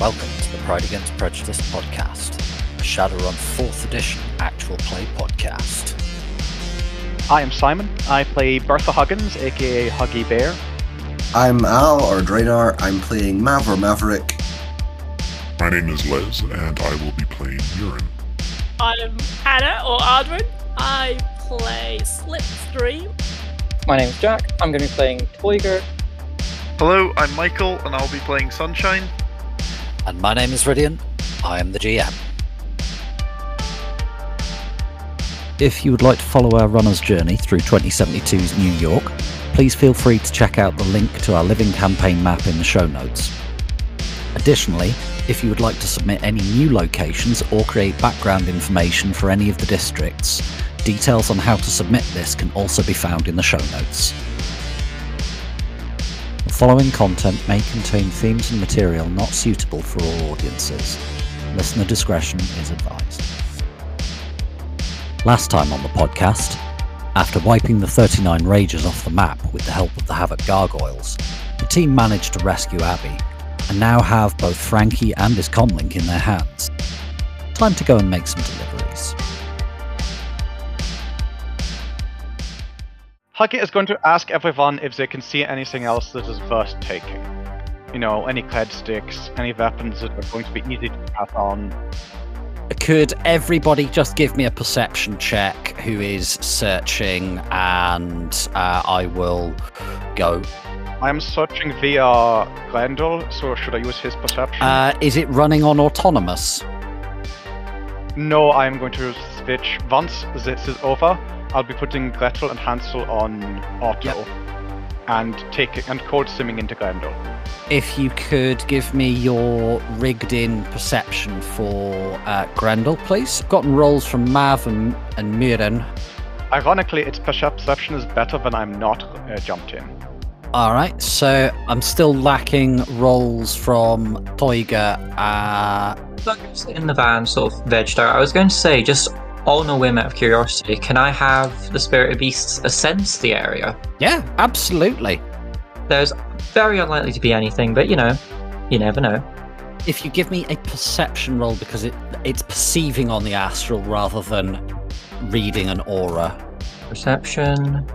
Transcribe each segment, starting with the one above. Welcome to the Pride Against Prejudice podcast, a Shadowrun 4th edition actual play podcast. I am Simon. I play Bertha Huggins, aka Huggy Bear. I'm Al, or Draenor. I'm playing Mav, or Maverick. My name is Les, and I will be playing Muren. I'm Hannah, or Ardwyn. I play Slipstream. My name is Jack. I'm going to be playing Toyger. Hello, I'm Michael, and I'll be playing Sunshine. And my name is Rhydian. I am the GM. If you would like to follow our runner's journey through 2072's New York, please feel free to check out the link to our living campaign map in the show notes. Additionally, if you would like to submit any new locations or create background information for any of the districts, details on how to submit this can also be found in the show notes. The following content may contain themes and material not suitable for all audiences. Listener discretion is advised. Last time on the podcast, after wiping the 39 Ragers off the map with the help of the Havoc Gargoyles, the team managed to rescue Abby, and now have both Frankie and his comlink in their hands. Time to go and make some deliveries. Huggy is going to ask everyone if they can see anything else that is worth taking. You know, any clad sticks, any weapons that are going to be easy to pass on. Could everybody just give me a perception check who is searching, and I will go. I'm searching via Grendel, so should I use his perception? Is it running on autonomous? No, I'm going to switch. Once this is over, I'll be putting Gretel and Hansel on auto, and code simming into Grendel. If you could give me your rigged-in perception for Grendel, please. I've gotten rolls from Mav and Muren. Ironically, its perception is better when I'm not jumped in. All right, so I'm still lacking rolls from Toyger. Sitting in the van, sort of vegged out. I was going to say, just on a whim, out of curiosity, can I have the Spirit of Beasts sense the area? Yeah, absolutely. There's very unlikely to be anything, but you never know. If you give me a perception roll, because it's perceiving on the astral rather than reading an aura. Perception.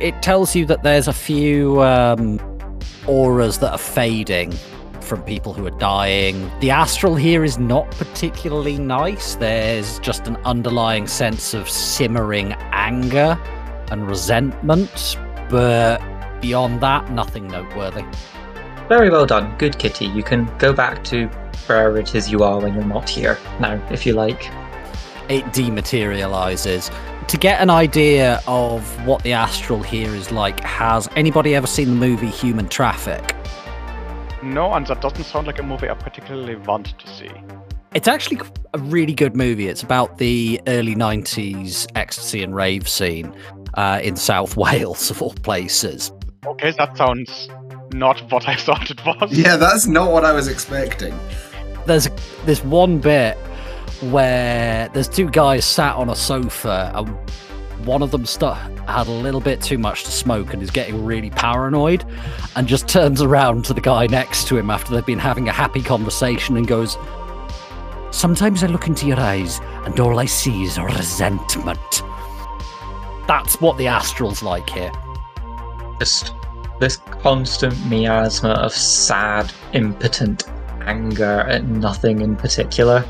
It tells you that there's a few auras that are fading from people who are dying. The astral here is not particularly nice. There's just an underlying sense of simmering anger and resentment, but beyond that, nothing noteworthy. Very well done. Good kitty. You can go back to wherever it is you are when you're not here now, if you like. It dematerializes. To get an idea of what the astral here is like, has anybody ever seen the movie Human Traffic? No, and that doesn't sound like a movie I particularly want to see. It's actually a really good movie. It's about the early 90s ecstasy and rave scene in South Wales, of all places. Okay, that sounds not what I thought it was. Yeah, that's not what I was expecting. There's this one bit where there's two guys sat on a sofa, and one of them had a little bit too much to smoke and is getting really paranoid, and just turns around to the guy next to him after they've been having a happy conversation and goes, "Sometimes I look into your eyes and all I see is resentment." That's what the astral's like here. Just this constant miasma of sad, impotent anger at nothing in particular.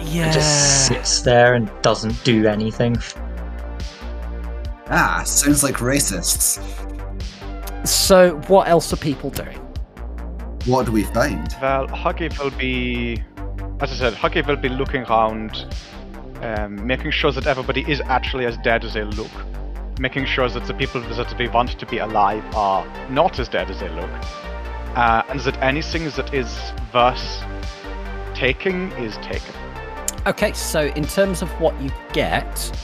Yeah. It just sits there and doesn't do anything. Ah, sounds like racists. So, what else are people doing? What do we find? Well, Huggy will be, as I said, Huggy will be looking around, making sure that everybody is actually as dead as they look. Making sure that the people that we want to be alive are not as dead as they look. And that anything that is worth taking is taken. Okay, so in terms of what you get,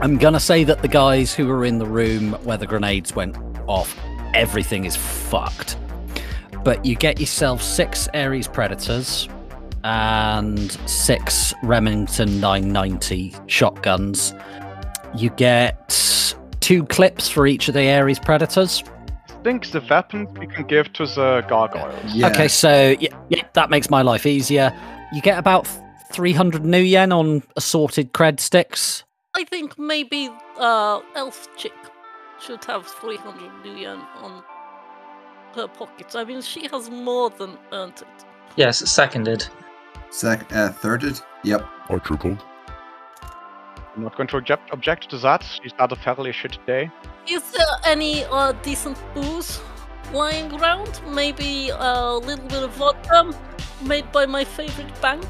I'm going to say that the guys who were in the room where the grenades went off, everything is fucked. But you get yourself 6 Ares Predators and 6 Remington 990 shotguns. You get 2 clips for each of the Ares Predators. think the weapons we can give to the gargoyles. Yeah. Okay, so yeah, that makes my life easier. You get about 300 new yen on assorted cred sticks. I think maybe Elf Chick should have 300 new yen on her pockets. I mean, she has more than earned it. Yes, seconded. Thirded? Yep. Or tripled. I'm not going to object to that. She's had a fairly shit day. Is there any decent booze lying around? Maybe a little bit of vodka made by my favorite bank?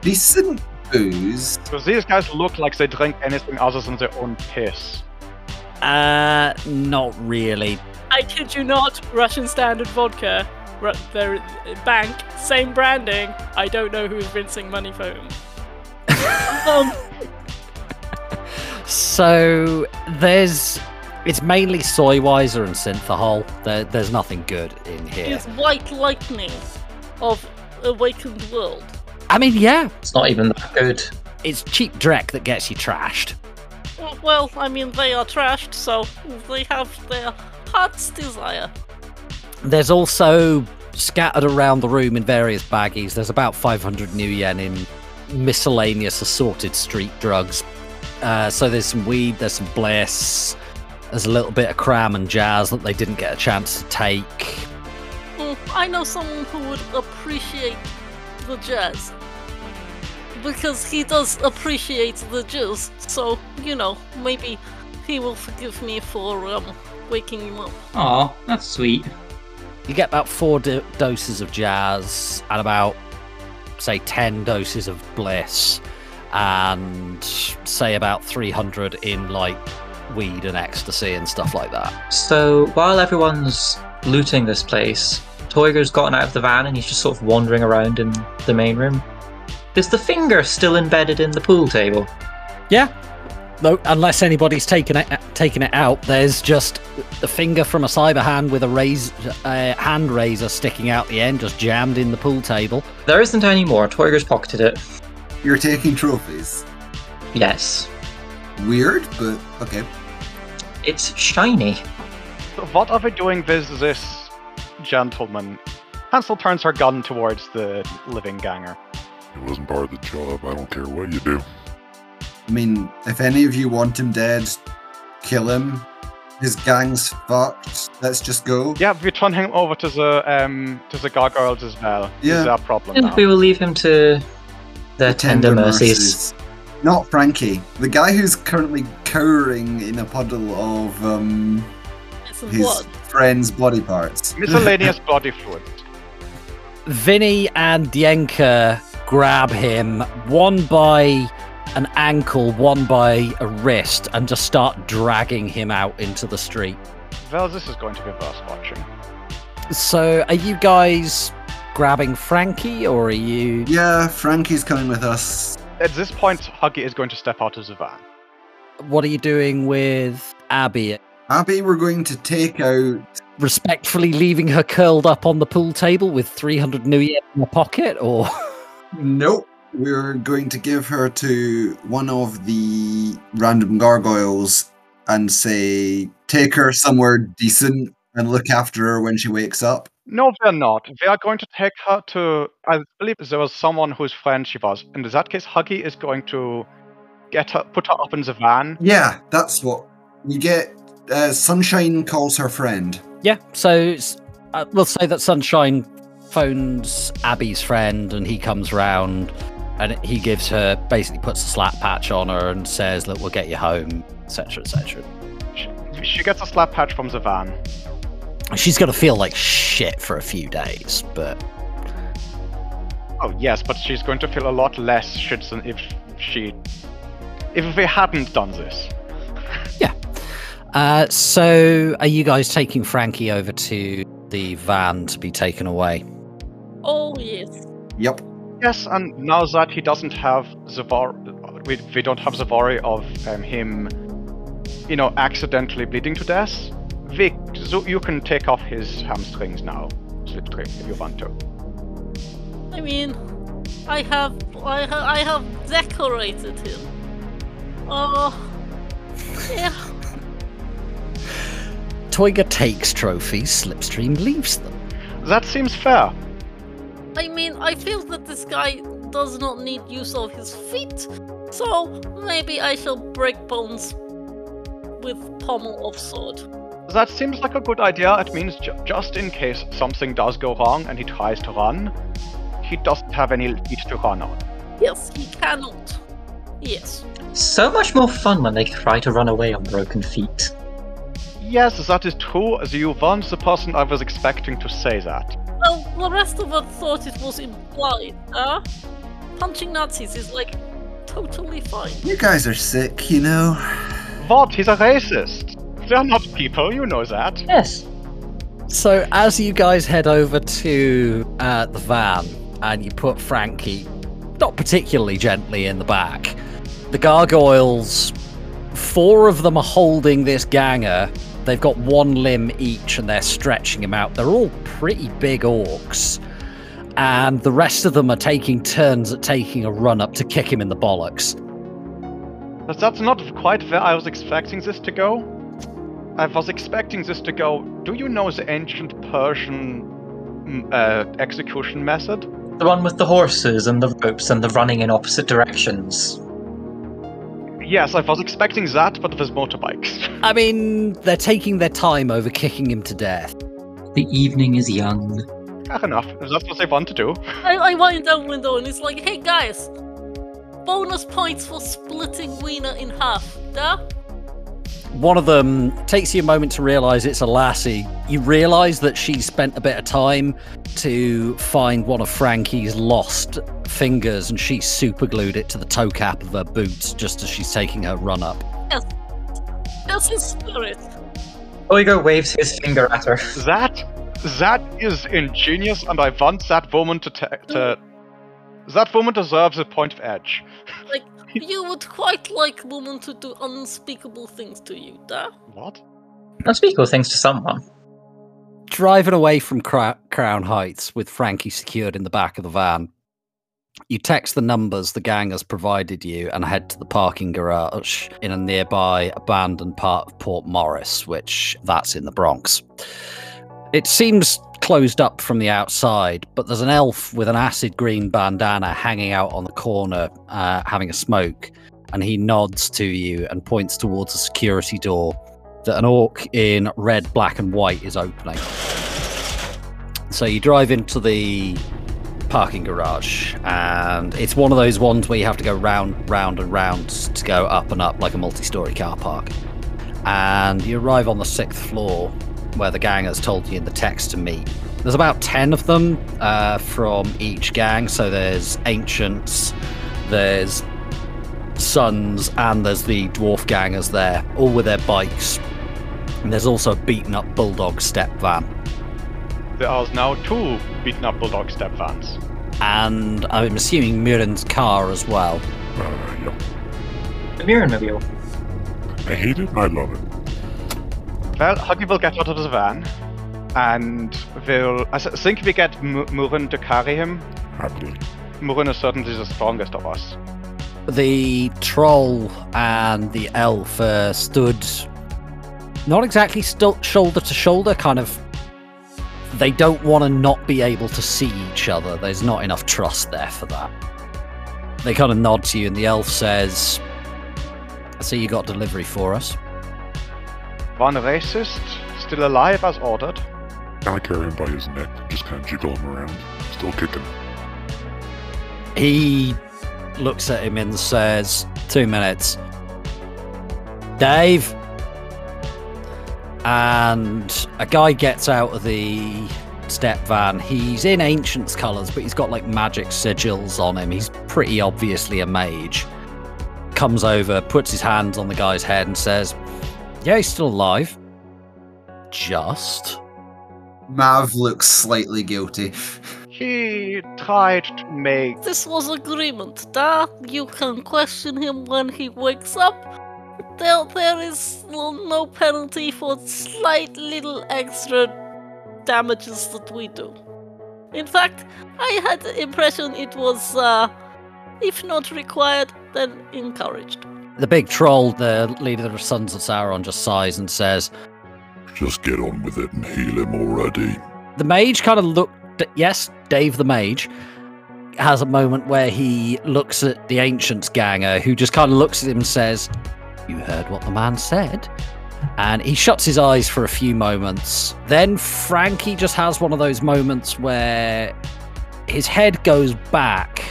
Decent booze? Because these guys look like they drink anything other than their own piss. Not really. I kid you not, Russian Standard vodka. Their bank, same branding. I don't know who's rinsing money for whom. So it's mainly Soyweiser and Synthahol. There's nothing good in here. It's White Lightning of Awakened World. I mean, yeah. It's not even that good. It's cheap dreck that gets you trashed. Well, I mean, they are trashed, so they have their heart's desire. There's also, scattered around the room in various baggies, there's about 500 new yen in miscellaneous assorted street drugs. So there's some weed, there's some bliss, there's a little bit of cram and jazz that they didn't get a chance to take. I know someone who would appreciate the jazz. Because he does appreciate the jazz, so, you know, maybe he will forgive me for waking him up. Aw, that's sweet. You get about 4 doses of jazz and about, say, 10 doses of bliss and, say, about 300 in, like, weed and ecstasy and stuff like that. So while everyone's looting this place, Toyger's gotten out of the van and he's just sort of wandering around in the main room. Is the finger still embedded in the pool table? Yeah. No, unless anybody's taken it out, there's just the finger from a cyber hand with a hand razor sticking out the end, just jammed in the pool table. There isn't any more. Toyger's pocketed it. You're taking trophies? Yes. Weird, but okay. It's shiny. What are we doing with this gentleman? Hansel turns her gun towards the living ganger. It wasn't part of the job. I don't care what you do. I mean, if any of you want him dead, kill him. His gang's fucked. Let's just go. Yeah, we turn him over to the gargoyles as well. Yeah, is our problem. And now we will leave him to their tender mercies. Not Frankie, the guy who's currently cowering in a puddle of his friend's body parts, miscellaneous body fluid. Vinny and Dienka grab him, one by an ankle, one by a wrist, and just start dragging him out into the street. Well, this is going to be worth watching. So, are you guys grabbing Frankie, or are you... Yeah, Frankie's coming with us. At this point, Huggy is going to step out of the van. What are you doing with Abby? Abby, we're going to take out... Respectfully leaving her curled up on the pool table with 300 new yen in her pocket, or... Nope. We're going to give her to one of the random gargoyles and say, take her somewhere decent and look after her when she wakes up. No, we're not. We are going to take her to, I believe there was someone whose friend she was. And in that case, Huggy is going to put her up in the van. Yeah, that's what we get. Sunshine calls her friend. Yeah, so we'll say that Sunshine phones Abby's friend and he comes round. And he gives her, basically puts a slap patch on her and says, look, we'll get you home, etc, etc. She gets a slap patch from the van. She's going to feel like shit for a few days, but... Oh, yes, but she's going to feel a lot less shit than if we hadn't done this. Yeah. So, are you guys taking Frankie over to the van to be taken away? Oh, yes. Yep. Yes, and now that he doesn't have the we don't have the worry of him, you know, accidentally bleeding to death. Vic, so you can take off his hamstrings now, Slipstream, if you want to. I mean, I have decorated him. Oh, yeah. Toyger takes trophies, Slipstream leaves them. That seems fair. I mean, I feel that this guy does not need use of his feet, so maybe I shall break bones with pommel of sword. That seems like a good idea. It means just in case something does go wrong and he tries to run, he doesn't have any feet to run on. Yes, he cannot. Yes. So much more fun when they try to run away on broken feet. Yes, that is true. You weren't the person I was expecting to say that. Well, the rest of us thought it was implied, huh? Punching Nazis is, like, totally fine. You guys are sick, you know. What? He's a racist. They're not people, you know that. Yes. So, as you guys head over to the van, and you put Frankie, not particularly gently, in the back, the gargoyles, four of them are holding this ganger. They've got one limb each and they're stretching him out. They're all pretty big orcs. And the rest of them are taking turns at taking a run up to kick him in the bollocks. But that's not quite where I was expecting this to go. I was expecting this to go, do you know the ancient Persian execution method? The one with the horses and the ropes and the running in opposite directions. Yes, I was expecting that, but with motorbikes. I mean, they're taking their time over kicking him to death. The evening is young. Fair enough, if that's what they want to do. I wind down window and it's like, hey guys, bonus points for splitting Wiener in half, duh? One of them takes you a moment to realise it's a lassie. You realise that she spent a bit of time to find one of Frankie's lost fingers, and she superglued it to the toe cap of her boots just as she's taking her run up. Yes, that's his spirit. Oigo waves his finger at her. That is ingenious, and I want that woman to that woman deserves a point of edge. Like, you would quite like women to do unspeakable things to you, da? What? Unspeakable things to someone. Driving away from Crown Heights with Frankie secured in the back of the van, you text the numbers the gang has provided you and head to the parking garage in a nearby abandoned part of Port Morris, which that's in the Bronx. It seems closed up from the outside, but there's an elf with an acid green bandana hanging out on the corner, having a smoke, and he nods to you and points towards a security door that an orc in red, black and white is opening. So you drive into the parking garage, and it's one of those ones where you have to go round and round to go up and up, like a multi-story car park. And you arrive on the 6th floor where the gang has told you in the text to meet. There's about 10 of them from each gang, so there's Ancients, there's Sons, and there's the dwarf gangers there, all with their bikes. And there's also a beaten up bulldog step van. There are now 2 beaten up bulldog step vans. And I'm assuming Muren's car as well. Yeah. The Muren mobile. I hate it, I love it. Well, Huggy will get out of the van, and I think we get Muren to carry him. Happily. Muren is certainly the strongest of us. The troll and the elf stood, not exactly shoulder to shoulder, kind of. They don't want to not be able to see each other. There's not enough trust there for that. They kind of nod to you, and the elf says, I see you got delivery for us. One racist, still alive as ordered. I carry him by his neck, just kind of jiggle him around, still kicking. He looks at him and says, 2 minutes. Dave! And a guy gets out of the step van. He's in Ancient's colours, but he's got like magic sigils on him. He's pretty obviously a mage. Comes over, puts his hands on the guy's head and says, yeah, he's still alive. Just. Mav looks slightly guilty. He tried to make... This was agreement, da? You can question him when he wakes up. There is no penalty for slight little extra damages that we do. In fact, I had the impression it was, if not required, then encouraged. The big troll, the leader of Sons of Sauron, just sighs and says, Just get on with it and heal him already. The mage kind of looked at, yes, Dave the mage has a moment where he looks at the Ancients ganger, who just kind of looks at him and says, you heard what the man said. And he shuts his eyes for a few moments. Then Frankie just has one of those moments where his head goes back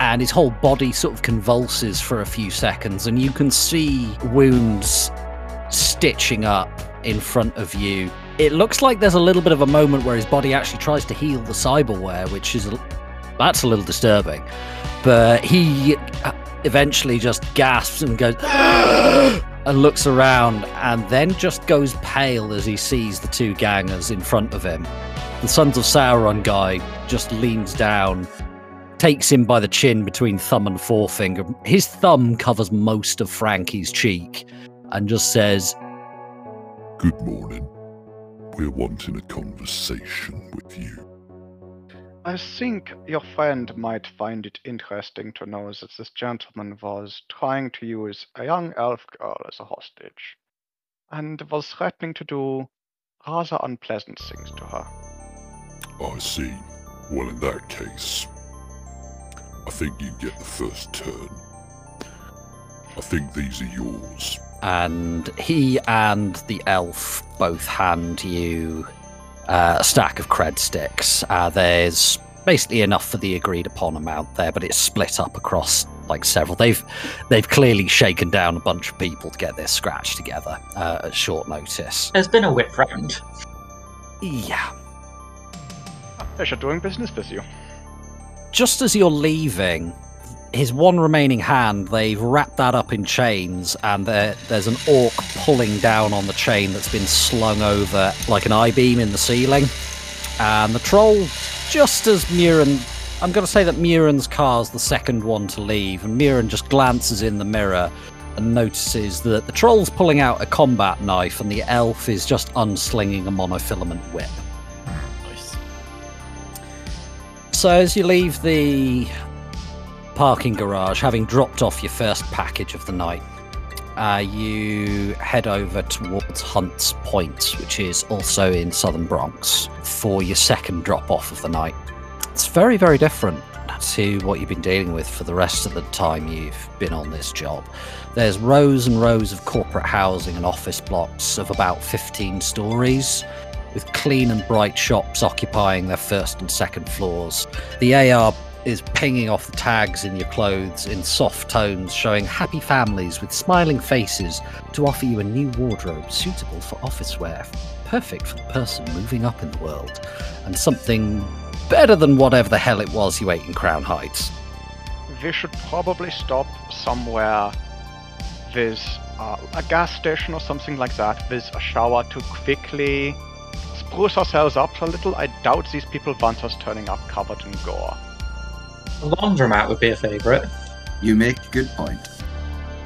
and his whole body sort of convulses for a few seconds, and you can see wounds stitching up in front of you. It looks like there's a little bit of a moment where his body actually tries to heal the cyberware, which is that's a little disturbing. But he eventually just gasps and goes and looks around, and then just goes pale as he sees the two gangers in front of him. The Sons of Sauron guy just leans down, takes him by the chin between thumb and forefinger. His thumb covers most of Frankie's cheek and just says, good morning. We're wanting a conversation with you. I think your friend might find it interesting to know that this gentleman was trying to use a young elf girl as a hostage and was threatening to do rather unpleasant things to her. I see. Well, in that case, I think you get the first turn. I think these are yours. And he and the elf both hand you a stack of cred sticks. There's basically enough for the agreed upon amount there, but it's split up across like several. They've clearly shaken down a bunch of people to get their scratch together at short notice. There's been a whip round. Yeah. They're doing business with you. Just as you're leaving, his one remaining hand, they've wrapped that up in chains, and there's an orc pulling down on the chain that's been slung over like an I-beam in the ceiling. And the troll, just as Muren... I'm going to say that Muren's car's the second one to leave, and Muren just glances in the mirror and notices that the troll's pulling out a combat knife, and the elf is just unslinging a monofilament whip. So as you leave the parking garage, having dropped off your first package of the night, you head over towards Hunt's Point, which is also in Southern Bronx, for your second drop-off of the night. It's very, very different to what you've been dealing with for the rest of the time you've been on this job. There's rows and rows of corporate housing and office blocks of about 15 stories, with clean and bright shops occupying their first and second floors. The AR is pinging off the tags in your clothes in soft tones, showing happy families with smiling faces to offer you a new wardrobe suitable for office wear, perfect for the person moving up in the world, and something better than whatever the hell it was you ate in Crown Heights. We should probably stop somewhere with a gas station or something like that, with a shower to quickly spruce ourselves up a little. I doubt these people want us turning up covered in gore. A laundromat would be a favourite. You make a good point.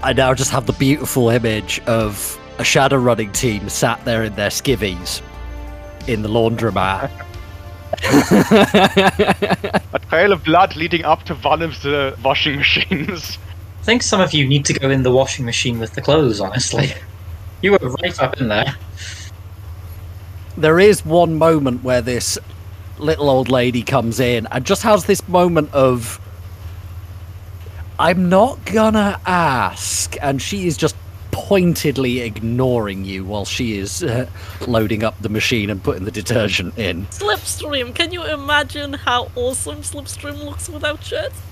I now just have the beautiful image of a shadow running team sat there in their skivvies in the laundromat. A trail of blood leading up to one of the washing machines. I think some of you need to go in the washing machine with the clothes, honestly. You were right up in there. There is one moment where this little old lady comes in and just has this moment of, I'm not gonna ask, and she is just pointedly ignoring you while she is loading up the machine and putting the detergent in. Slipstream, can you imagine how awesome Slipstream looks without shirts?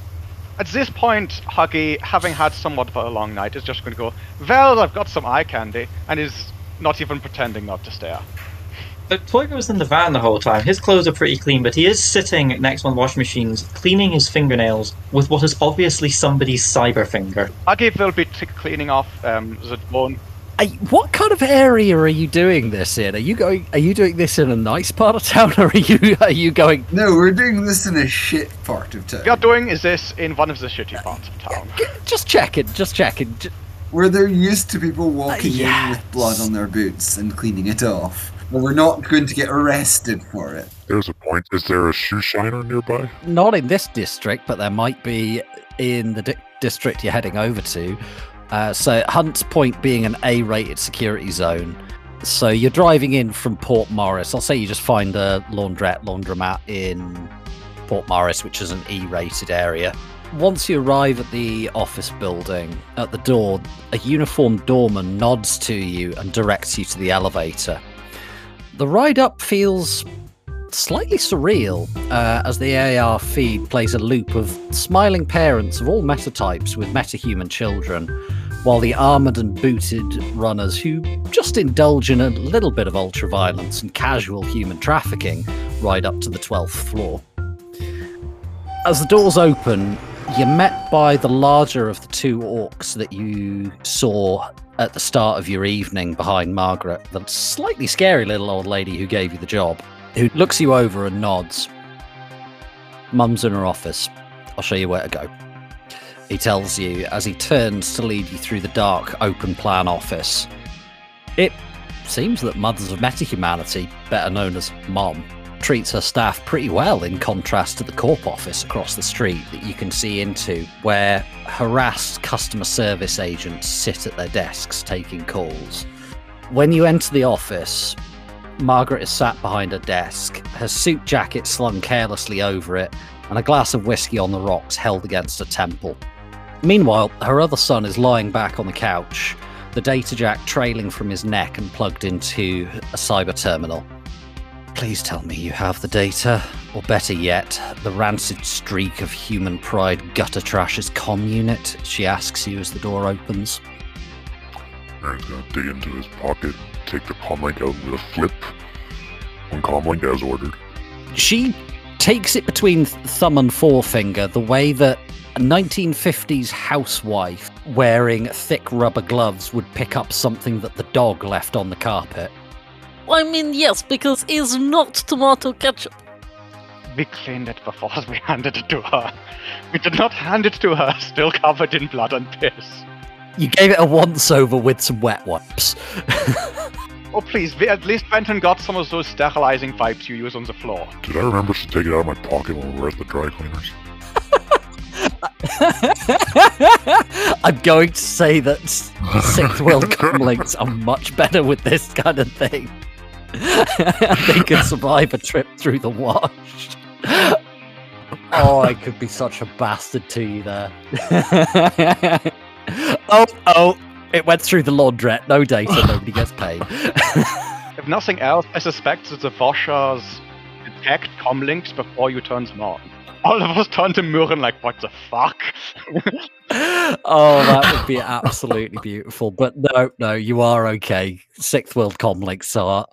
At this point, Huggy, having had somewhat of a long night, is just going to go, well, I've got some eye candy, and is not even pretending not to stare. But Toyger was in the van the whole time. His clothes are pretty clean, but he is sitting next to one of the washing machines, cleaning his fingernails with what is obviously somebody's cyber finger. Huggy will be cleaning off the lawn. What kind of area are you doing this in? Are you doing this in a nice part of town, or are you going? No, we're doing this in a shit part of town. We are doing this in one of the shitty parts of town. Just check it. Just check it. Where they're used to people walking in with blood on their boots and cleaning it off. Well, we're not going to get arrested for it. There's a point. Is there a shoe shiner nearby? Not in this district, but there might be in the district you're heading over to. So Hunt's Point being an A-rated security zone, So you're driving in from Port Morris. I'll say you just find a laundromat in Port Morris, which is an E-rated area. Once you arrive at the office building, at the door, a uniformed doorman nods to you and directs you to the elevator. The ride up feels slightly surreal as the AR feed plays a loop of smiling parents of all metatypes with metahuman children, while the armoured and booted runners who just indulge in a little bit of ultraviolence and casual human trafficking ride up to the 12th floor. As the doors open, you're met by the larger of the two orcs that you saw at the start of your evening behind Margaret, the slightly scary little old lady who gave you the job, who looks you over and nods. Mum's in her office. I'll show you where to go, he tells you as he turns to lead you through the dark, open-plan office. It seems that Mothers of Metahumanity, better known as Mom, treats her staff pretty well in contrast to the corp office across the street that you can see into, where harassed customer service agents sit at their desks taking calls. When you enter the office, Margaret is sat behind her desk, her suit jacket slung carelessly over it, and a glass of whiskey on the rocks held against her temple. Meanwhile, her other son is lying back on the couch, the data jack trailing from his neck and plugged into a cyber terminal. Please tell me you have the data, or better yet, the rancid streak of human pride gutter trash's comm unit, she asks you as the door opens. Aaron's gonna dig into his pocket, take the comm link out with a flip. One comm link as ordered. She takes it between thumb and forefinger, the way that a 1950s housewife wearing thick rubber gloves would pick up something that the dog left on the carpet. I mean, yes, because it's not tomato ketchup. We cleaned it before we handed it to her. We did not hand it to her, still covered in blood and piss. You gave it a once-over with some wet wipes. Oh, please, we at least went and got some of those sterilizing wipes you use on the floor. Did I remember to take it out of my pocket when we were at the dry cleaners? I'm going to say that sixth world comlinks are much better with this kind of thing. They could survive a trip through the wash. Oh, I could be such a bastard to you there. Oh, it went through the laundrette. No data, nobody gets paid. If nothing else, I suspect that the washers detect comlinks before you turn them on. All of us turned to Muren like, what the fuck? Oh, that would be absolutely beautiful. But no, you are okay. Sixth world comlinks are...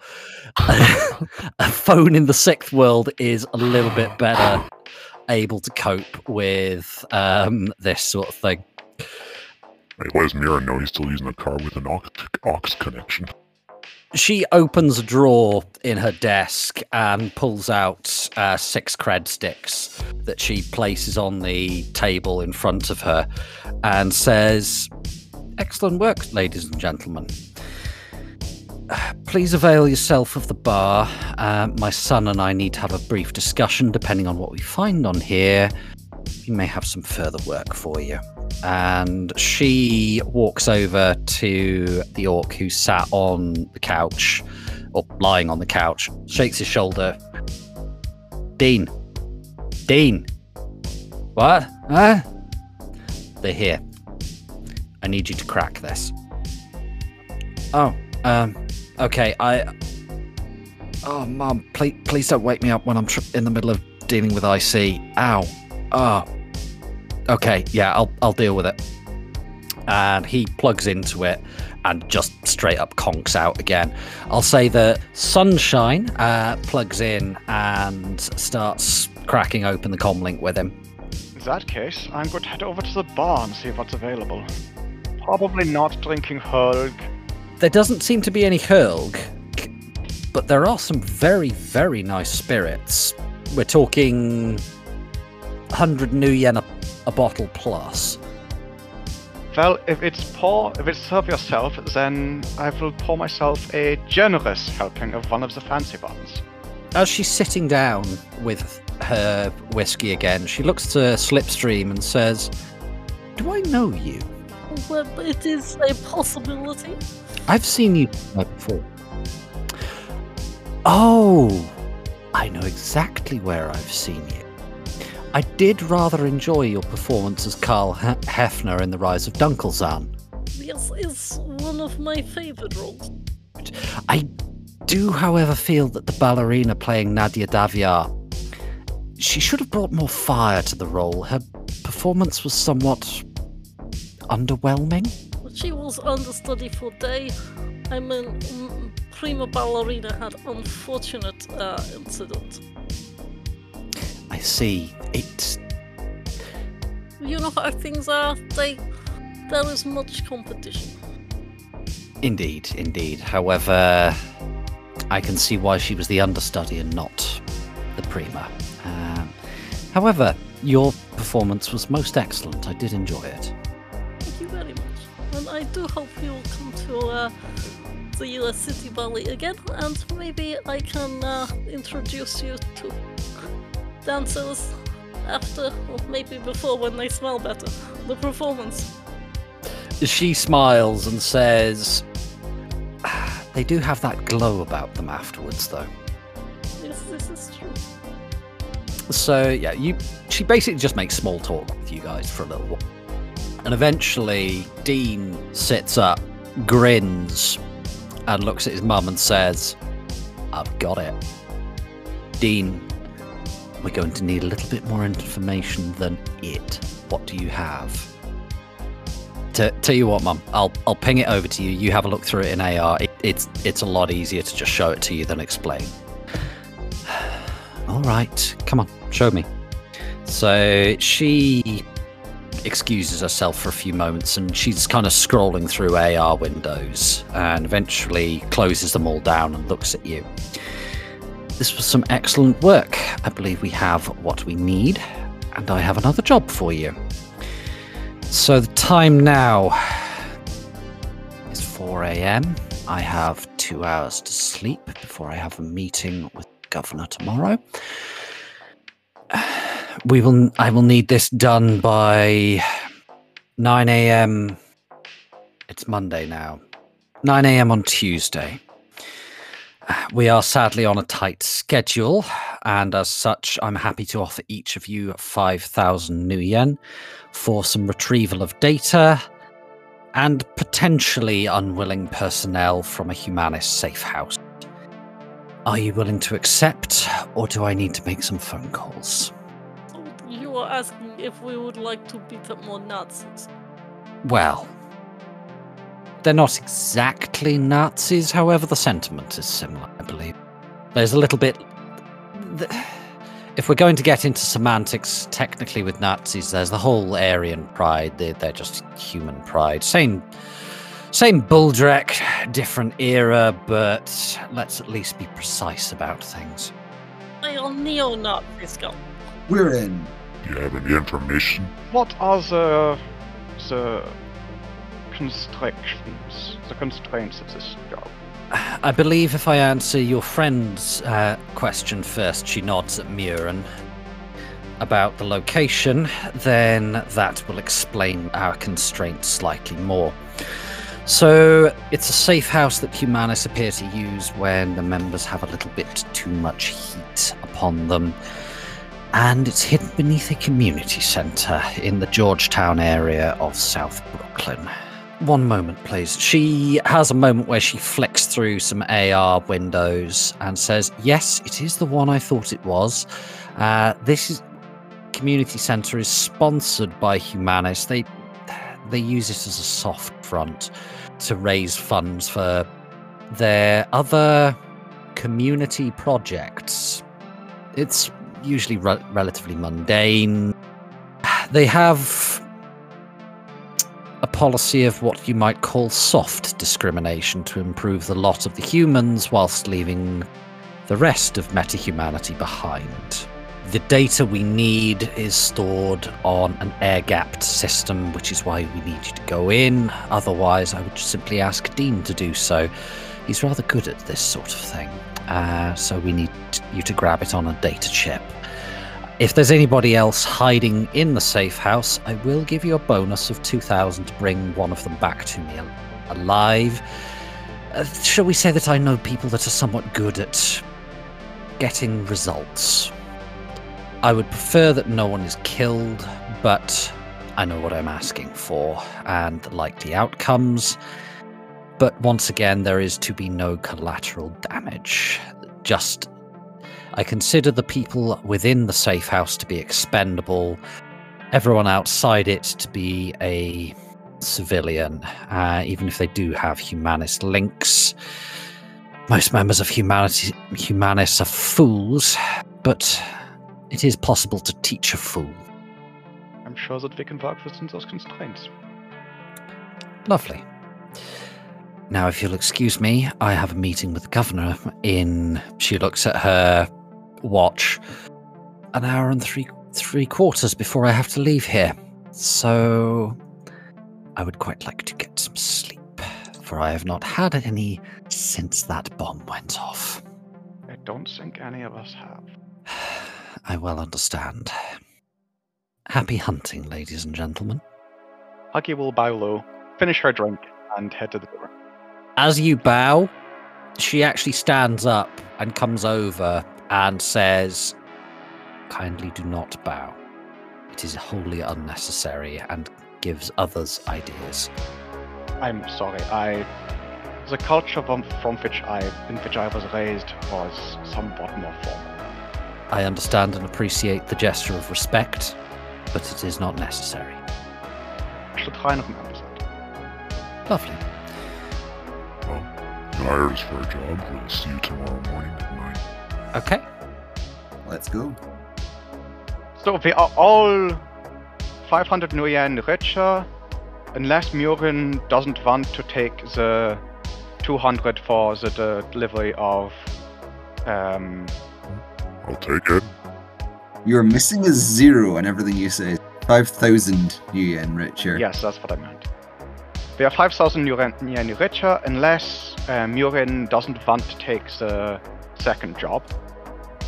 A phone in the sixth world is a little bit better able to cope with this sort of thing. Wait, why does Muren know he's still using the car with an aux connection? She opens a drawer in her desk and pulls out 6 cred sticks that she places on the table in front of her and says, excellent work, ladies and gentlemen. Please avail yourself of the bar. My son and I need to have a brief discussion. Depending on what we find on here, we may have some further work for you. And she walks over to the orc who sat on the couch, or lying on the couch, shakes his shoulder. Dean. What? Huh? They're here. I need you to crack this. Oh, okay, Oh, Mum, please don't wake me up when I'm in the middle of dealing with IC. Ow. Oh. Okay, yeah, I'll deal with it. And he plugs into it and just straight up conks out again. I'll say that Sunshine plugs in and starts cracking open the comlink with him. In that case, I'm going to head over to the bar and see what's available. Probably not drinking Hurg. There doesn't seem to be any Hurg, but there are some very, very nice spirits. We're talking 100 new yen a bottle plus. Well, if it's serve yourself, then I will pour myself a generous helping of one of the fancy ones. As she's sitting down with her whiskey again, she looks to Slipstream and says, do I know you? Well, it is a possibility. I've seen you before. Oh, I know exactly where I've seen you. I did rather enjoy your performance as Carl Hefner in The Rise of Dunkelzahn. Yes, it's one of my favourite roles. I do, however, feel that the ballerina playing Nadia Daviar, she should have brought more fire to the role. Her performance was somewhat underwhelming. She was understudy for Day. I mean, prima ballerina had unfortunate incident. I see. It's... You know how things are. There is much competition. Indeed, indeed. However, I can see why she was the understudy and not the prima. However, your performance was most excellent. I did enjoy it. Thank you very much. And I do hope you will come to the US City Ballet again, and maybe I can introduce you to dancers after, or maybe before, when they smell better, the performance. She smiles and says, they do have that glow about them afterwards, though. Yes, this is true. So, yeah, she basically just makes small talk with you guys for a little while. And eventually, Dean sits up, grins, and looks at his mum and says, I've got it. Dean, we're going to need a little bit more information than it. What do you have? Tell you what, Mum, I'll ping it over to you. You have a look through it in AR. It's a lot easier to just show it to you than explain. All right, come on, show me. So she excuses herself for a few moments, and she's kind of scrolling through AR windows and eventually closes them all down and looks at you. This was some excellent work. I believe we have what we need, and I have another job for you. So the time now is 4 AM. I have 2 hours to sleep before I have a meeting with the governor tomorrow. I will need this done by 9 AM. It's Monday now. 9 AM on Tuesday. We are sadly on a tight schedule, and as such, I'm happy to offer each of you 5,000 new yen for some retrieval of data and potentially unwilling personnel from a Humanis safe house. Are you willing to accept, or do I need to make some phone calls? You are asking if we would like to beat up more Nazis. Well, they're not exactly Nazis, however, the sentiment is similar, I believe. There's a little bit... If we're going to get into semantics, technically with Nazis, there's the whole Aryan pride. They're just human pride. Same Bulldrek, different era, but let's at least be precise about things. They are neo-Nazis, go. We're in. Do you have any information? What are the constrictions, the constraints of this job? I believe if I answer your friend's question first, she nods at Muren, about the location, then that will explain our constraints slightly more. So it's a safe house that Humanis appear to use when the members have a little bit too much heat upon them. And it's hidden beneath a community centre in the Georgetown area of South Brooklyn. One moment, please. She has a moment where she flicks through some AR windows and says, yes, it is the one I thought it was. This community centre is sponsored by Humanis. They use it as a soft front to raise funds for their other community projects. It's usually relatively mundane. They have a policy of what you might call soft discrimination to improve the lot of the humans whilst leaving the rest of metahumanity behind. The data we need is stored on an air-gapped system, which is why we need you to go in. Otherwise, I would simply ask Dean to do so. He's rather good at this sort of thing. So we need you to grab it on a data chip. If there's anybody else hiding in the safe house, I will give you a bonus of 2,000 to bring one of them back to me alive. Shall we say that I know people that are somewhat good at getting results. I would prefer that no one is killed, but I know what I'm asking for and likely outcomes. But once again, there is to be no collateral damage. Just, I consider the people within the safe house to be expendable, everyone outside it to be a civilian, even if they do have humanist links. Most members of Humanis are fools, but it is possible to teach a fool. I'm sure that we can work within those constraints. Lovely. Now, if you'll excuse me, I have a meeting with the governor in... She looks at her watch. An hour and three quarters before I have to leave here. So I would quite like to get some sleep, for I have not had any since that bomb went off. I don't think any of us have. I well understand. Happy hunting, ladies and gentlemen. Huggy will bow low, finish her drink, and head to the door. As you bow, she actually stands up and comes over and says, "Kindly do not bow. It is wholly unnecessary and gives others ideas." I'm sorry. The culture in which I was raised was somewhat more formal. I understand and appreciate the gesture of respect, but it is not necessary. I shall try and remember that. Lovely. Hires for a job. We'll see you tomorrow morning at 9. Okay. Let's go. So we are all 500 Nuyen richer, unless Muren doesn't want to take the 200 for the delivery of... I'll take it. You're missing a zero on everything you say. 5,000 Nuyen richer. Yes, that's what I meant. We are 5,000 Nuren richer, unless Muren doesn't want to take the second job.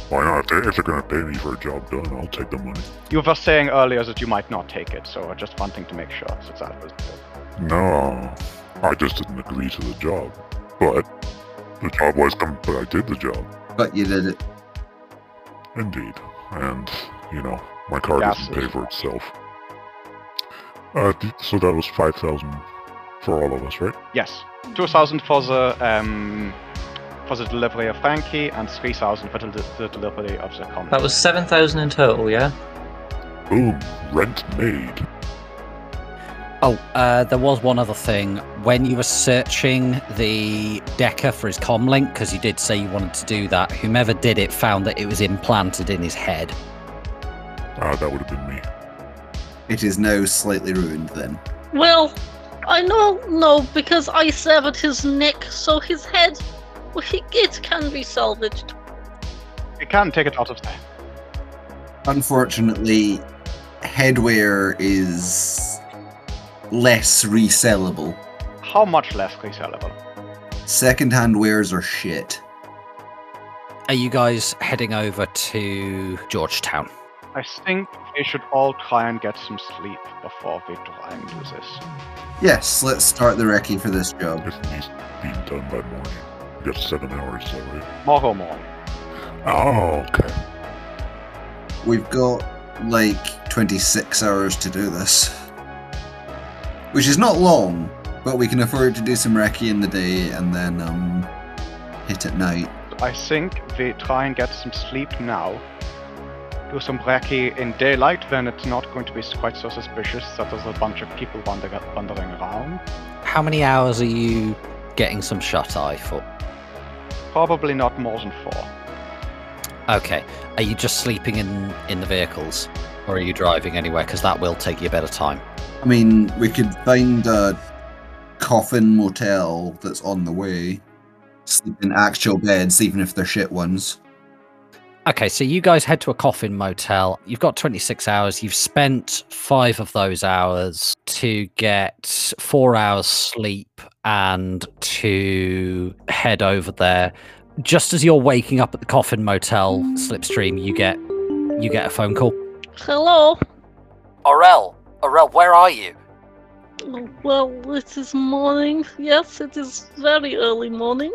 Why not? If they're going to pay me for a job done, I'll take the money. You were saying earlier that you might not take it, so I'm just wanting to make sure that that was good. No, I just didn't agree to the job. But the job was done, but I did the job. But you did it. Indeed. And, you know, my car doesn't pay for itself. So that was 5,000. For all of us, right? Yes. 2,000 for the delivery of Frankie, and 3,000 for the delivery of the comet. That was 7,000 in total, yeah? Boom. Rent made. Oh, there was one other thing. When you were searching the Decker for his comlink, because you did say you wanted to do that, whomever did it found that it was implanted in his head. Ah, that would have been me. It is now slightly ruined, then. Well... I don't know, because I severed his neck, so his head, well, it can be salvaged. You can take it out of there. Unfortunately, headwear is less resellable. How much less resellable? Secondhand wares are shit. Are you guys heading over to Georgetown? I think we should all try and get some sleep before we try and do this. Yes, let's start the recce for this job. It needs to be done by morning. We've got 7 hours, so right? Tomorrow morning. Oh, okay. We've got, like, 26 hours to do this. Which is not long, but we can afford to do some recce in the day and then, hit at night. I think we try and get some sleep now. Do some recce in daylight, then it's not going to be quite so suspicious that there's a bunch of people wandering around. How many hours are you getting some shut-eye for? Probably not more than 4. Okay. Are you just sleeping in the vehicles? Or are you driving anywhere? Because that will take you a bit of time. I mean, we could find a coffin motel that's on the way. Sleep in actual beds, even if they're shit ones. Okay, so you guys head to a coffin motel. You've got 26 hours. You've spent 5 of those hours to get 4 hours sleep and to head over there. Just as you're waking up at the coffin motel, Slipstream, you get a phone call. Hello? Aurel, where are you? Well, it is morning. Yes, it is very early morning.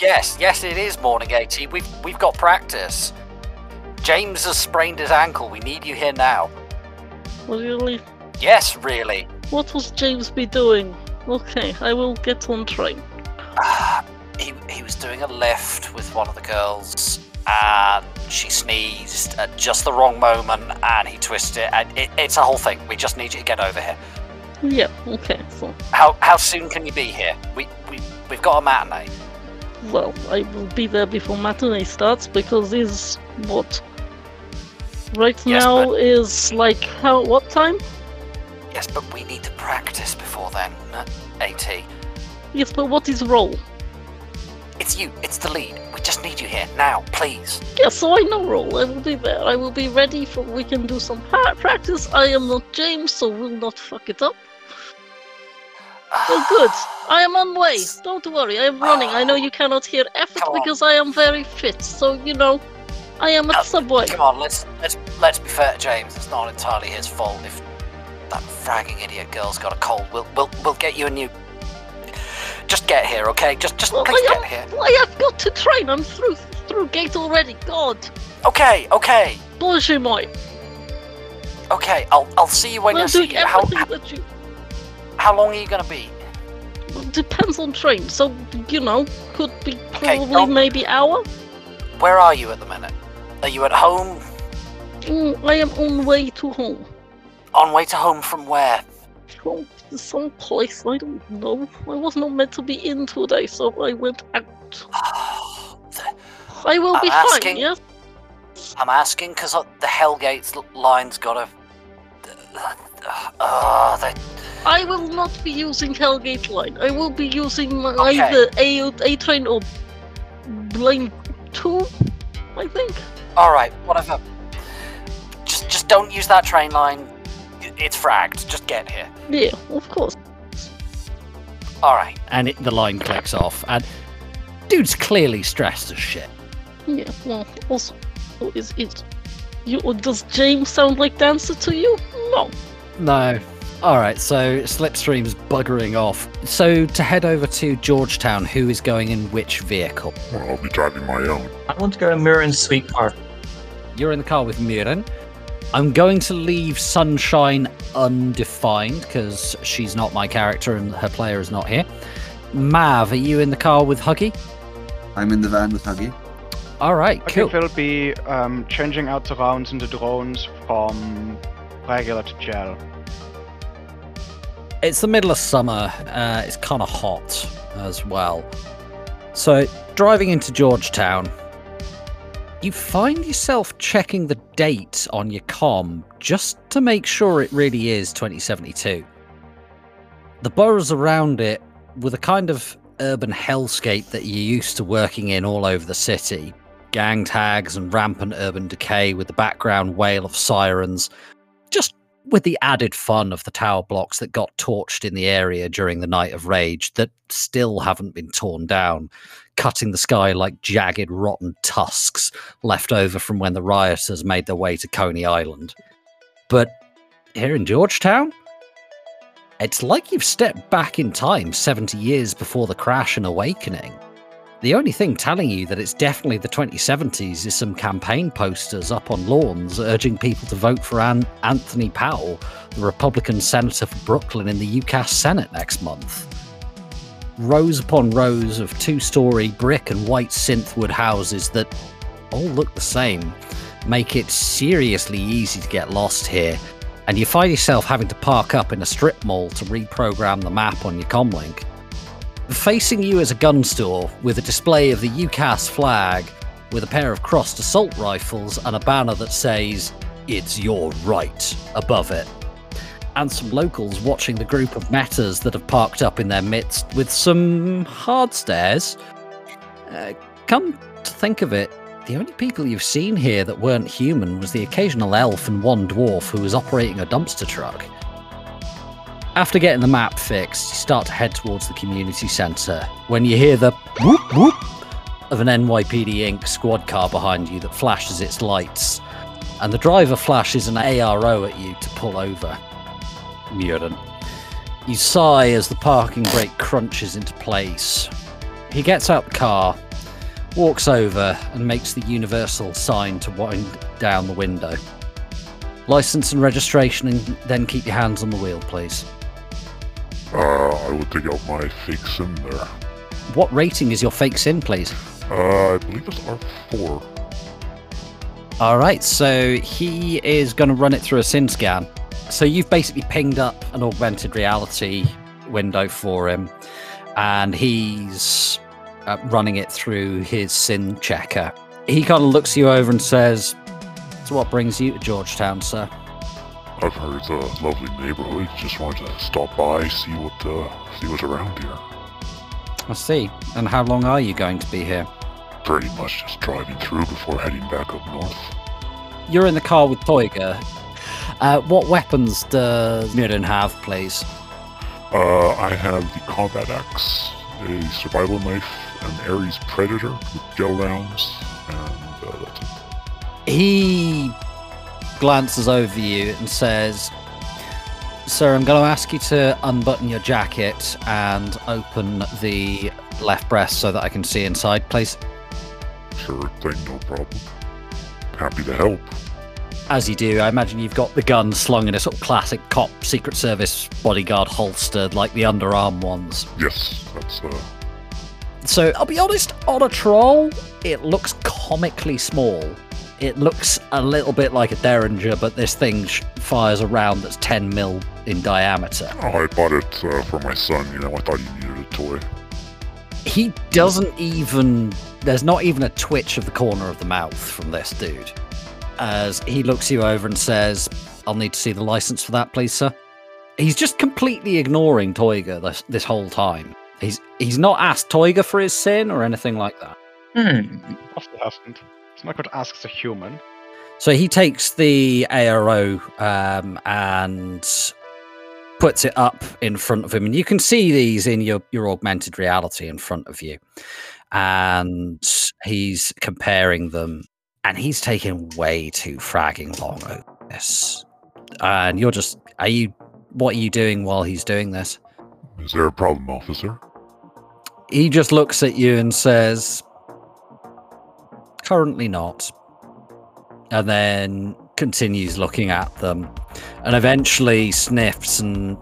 Yes, it is morning, AT. We've got practice. James has sprained his ankle. We need you here now. Really? Yes, really. What will James be doing? Okay, I will get on train. He was doing a lift with one of the girls, and she sneezed at just the wrong moment, and he twisted, and it's a whole thing. We just need you to get over here. Yeah, okay. So how soon can you be here? We've got a matinee. Well, I will be there before matinee starts, because it's what? Right now is like what time? Yes, but we need to practice before then, AT. Yes, but what is role? It's you. It's the lead. We just need you here now, please. Yeah, so I know role. I will be there. I will be ready for. We can do some practice. I am not James, so we'll not fuck it up. Well, good. I am on way. Don't worry. I am running. I know you cannot hear effort because I am very fit. So you know, I am at Subway. Come on, let's be fair to James. It's not entirely his fault if that fragging idiot girl's got a cold. We'll get you a new. Just get here, okay? Just please get here. Well, I have got to train. I'm through gate already. God. Okay. Bonjour, moi. Okay, I'll see you when I see you. How long are you gonna be? Well, depends on train. So you know, could be probably maybe hour. Where are you at the minute? Are you at home? I am on way to home. On way to home from where? From some place, I don't know. I was not meant to be in today, so I went out. I will be fine, yes? I'm asking because the Hellgate's line's got a... I will not be using Hellgate line. I will be using either A train or Lane 2, I think. Alright, whatever. Just don't use that train line. It's fragged. Just get here. Yeah, of course. All right. And the line clicks off, and dude's clearly stressed as shit. Yeah. Well, also, is it you? Or does James sound like dancer to you? No. No. All right. So Slipstream's buggering off. So to head over to Georgetown, who is going in which vehicle? Well, I'll be driving my own. I want to go in Muren's sweet car. You're in the car with Muren. I'm going to leave Sunshine undefined because she's not my character and her player is not here. Mav, are you in the car with Huggy? I'm in the van with Huggy. All right, cool. We'll be changing out the rounds and the drones from regular to gel. It's the middle of summer. It's kind of hot as well. So driving into Georgetown, you find yourself checking the date on your comm just to make sure it really is 2072. The boroughs around it were the kind of urban hellscape that you're used to working in all over the city. Gang tags and rampant urban decay with the background wail of sirens, just with the added fun of the tower blocks that got torched in the area during the Night of Rage that still haven't been torn down, cutting the sky like jagged, rotten tusks left over from when the rioters made their way to Coney Island. But here in Georgetown, it's like you've stepped back in time 70 years before the crash and awakening. The only thing telling you that it's definitely the 2070s is some campaign posters up on lawns urging people to vote for Anthony Powell, the Republican senator for Brooklyn in the UCAS Senate next month. Rows upon rows of two-story brick and white synthwood houses that all look the same make it seriously easy to get lost here, and you find yourself having to park up in a strip mall to reprogram the map on your comlink. Facing you is a gun store with a display of the UCAS flag, with a pair of crossed assault rifles and a banner that says, "It's your right," above it. And some locals watching the group of metas that have parked up in their midst with some hard stares. Come to think of it, the only people you've seen here that weren't human was the occasional elf and one dwarf who was operating a dumpster truck. After getting the map fixed, you start to head towards the community centre when you hear the whoop whoop of an NYPD Inc. squad car behind you that flashes its lights, and the driver flashes an ARO at you to pull over. Muren. You sigh as the parking brake crunches into place. He gets out the car, walks over and makes the universal sign to wind down the window. License and registration, and then keep your hands on the wheel, please. I will dig out my fake sim there. What rating is your fake sim, please? I believe it's R4. Alright, so he is going to run it through a sim scan. So you've basically pinged up an augmented reality window for him, and he's running it through his sim checker. He kind of looks you over and says, "So what brings you to Georgetown, sir?" "I've heard it's a lovely neighborhood. Just wanted to stop by, see what's around here." "I see. And how long are you going to be here?" "Pretty much just driving through before heading back up north." You're in the car with Toyger. What weapons does Muren have, please? I have the combat axe, a survival knife, an Ares Predator with gel rounds, and that's it. He glances over you and says, "Sir, I'm going to ask you to unbutton your jacket and open the left breast so that I can see inside, please." "Sure thing, no problem. Happy to help." As you do, I imagine you've got the gun slung in a sort of classic cop Secret Service bodyguard holster, like the underarm ones. "Yes, that's So, I'll be honest, on a troll, it looks comically small. It looks a little bit like a Derringer, but this thing fires a round that's 10 mil in diameter. "Oh, I bought it for my son, you know, I thought he needed a toy." He doesn't even... There's not even a twitch of the corner of the mouth from this dude. As he looks you over and says, "I'll need to see the license for that, please, sir." He's just completely ignoring Toyger this whole time. He's not asked Toyger for his sin or anything like that. Often hasn't. It's not going to ask the human. So he takes the ARO and puts it up in front of him. And you can see these in your augmented reality in front of you. And he's comparing them. And he's taking way too fragging long over this. And you're just... What are you doing while he's doing this? "Is there a problem, officer?" He just looks at you and says... "Currently not," and then continues looking at them, and eventually sniffs and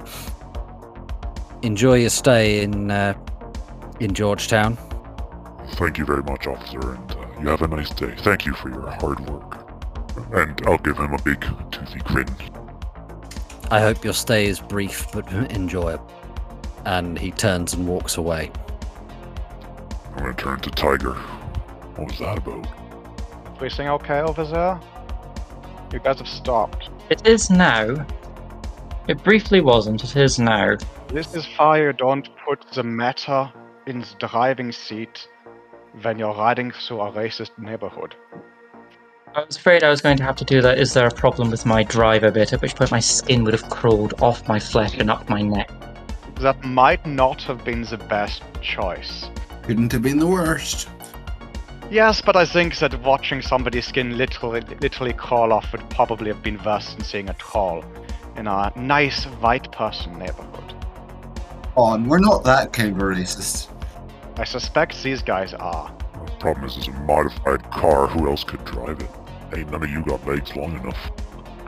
"Enjoy your stay in Georgetown." "Thank you very much, officer, and you have a nice day. Thank you for your hard work." And I'll give him a big toothy grin. "I hope your stay is brief but enjoyable." And he turns and walks away. I'm gonna turn to Toyger. "What was that about? Everything okay over there? You guys have stopped." "It is now. It briefly wasn't, it is now." "This is why you don't put the matter in the driving seat when you're riding through a racist neighborhood." "I was afraid I was going to have to do that. Is there a problem with my driver bit?" At which point my skin would have crawled off my flesh and up my neck. "That might not have been the best choice." "Couldn't have been the worst." "Yes, but I think that watching somebody's skin literally crawl off would probably have been worse than seeing a troll in a nice white person neighborhood." "On, we're not that kind of racist." "I suspect these guys are." "The problem is it's a modified car. Who else could drive it? Hey, none of you got legs long enough."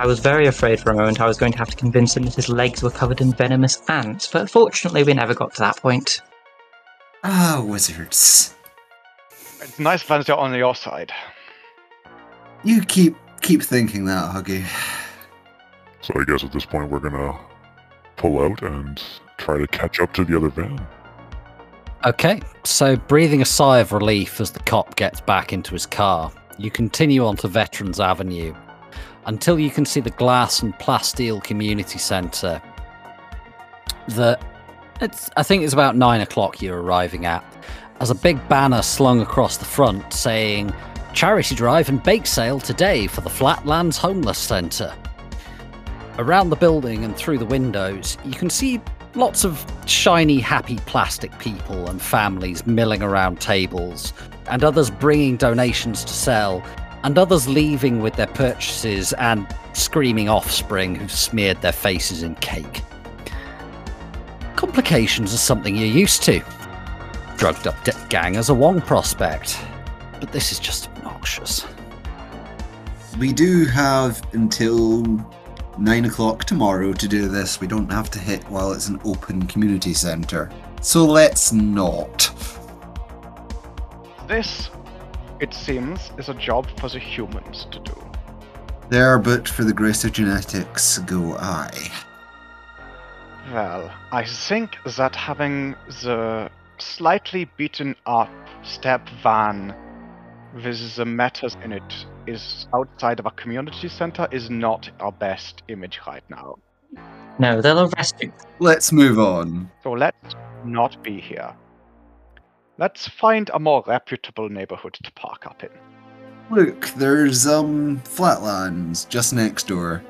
I was very afraid for a moment I was going to have to convince him that his legs were covered in venomous ants, but fortunately we never got to that point. Ah, wizards. It's nice when they're on your side. You keep thinking that, Huggy. So I guess at this point we're gonna pull out and try to catch up to the other van. Okay, so breathing a sigh of relief as the cop gets back into his car, you continue on to Veterans Avenue until you can see the glass and plasteel community centre. I think it's about 9 o'clock you're arriving at. As a big banner slung across the front saying, "Charity drive and bake sale today for the Flatlands Homeless Centre." Around the building and through the windows, you can see lots of shiny, happy plastic people and families milling around tables, and others bringing donations to sell, and others leaving with their purchases and screaming offspring who've smeared their faces in cake. Complications are something you're used to. Drugged up gangers are one prospect. but this is just obnoxious. We do have until 9 o'clock tomorrow to do this. We don't have to hit while it's an open community centre. So let's not. This, it seems, is a job for the humans to do. There, but for the grace of genetics, go I. Well, I think that having the slightly beaten up step van with the metas in it is outside of a community centre is not our best image right now. No, they'll arrest you. Let's move on. So let's not be here. Let's find a more reputable neighbourhood to park up in. Look, there's Flatlands just next door.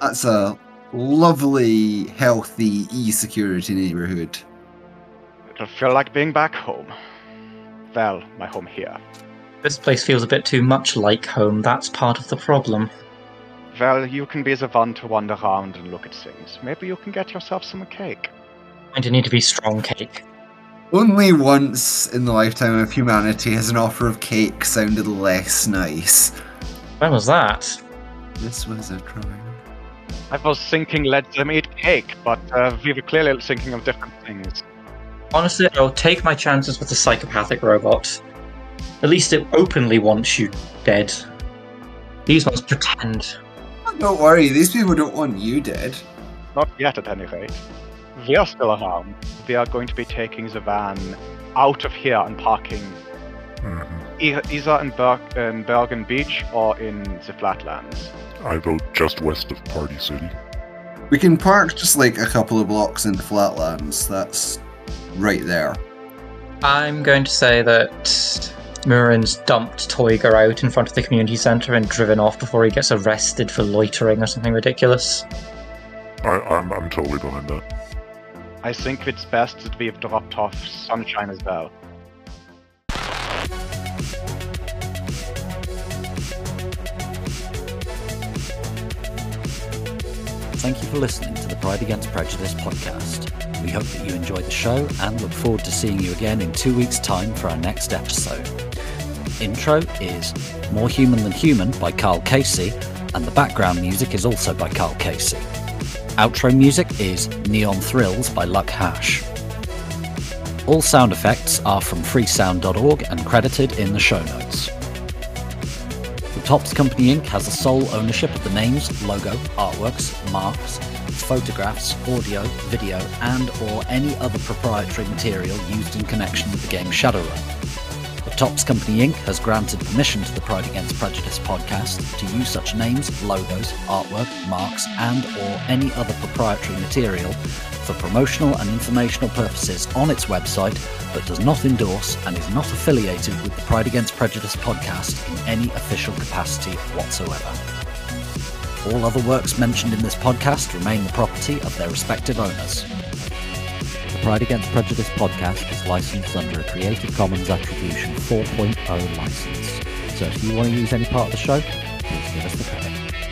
That's a lovely, healthy, e-security neighbourhood. It'll feel like being back home. Well, my home here. This place feels a bit too much like home, that's part of the problem. Well, you can be the one to wander around and look at things. Maybe you can get yourself some cake. Going to need to be strong cake. Only once in the lifetime of humanity has an offer of cake sounded less nice. When was that? This was a crime. I was thinking let them eat cake, but we were clearly thinking of different things. Honestly, I'll take my chances with the psychopathic robot. At least it openly wants you dead. These ones pretend. Oh, don't worry, these people don't want you dead. Not yet, at any rate. We are still around. We are going to be taking the van out of here and parking either in Bergen Beach or in the Flatlands. I vote just west of Party City. We can park just like a couple of blocks in the Flatlands. That's right there. I'm going to say that Muren's dumped Toyger out in front of the community centre and driven off before he gets arrested for loitering or something ridiculous. I'm totally behind that. I think it's best that we've dropped off Sunshine as well. Thank you for listening to the Pride Against Prejudice podcast. We hope that you enjoyed the show and look forward to seeing you again in 2 weeks' time for our next episode. Intro is More Human Than Human by Carl Casey, and the background music is also by Carl Casey. Outro music is Neon Thrills by Luck Hash. All sound effects are from freesound.org and credited in the show notes. The Topps Company Inc. has the sole ownership of the names, logo, artworks, marks, photographs, audio, video, and or any other proprietary material used in connection with the game Shadowrun. The Topps Company Inc. has granted permission to the Pride Against Prejudice podcast to use such names, logos, artwork, marks, and or any other proprietary material for promotional and informational purposes on its website, but does not endorse and is not affiliated with the Pride Against Prejudice podcast in any official capacity whatsoever. All other works mentioned in this podcast remain the property of their respective owners. The Pride Against Prejudice podcast is licensed under a Creative Commons Attribution 4.0 license. So if you want to use any part of the show, please give us the credit.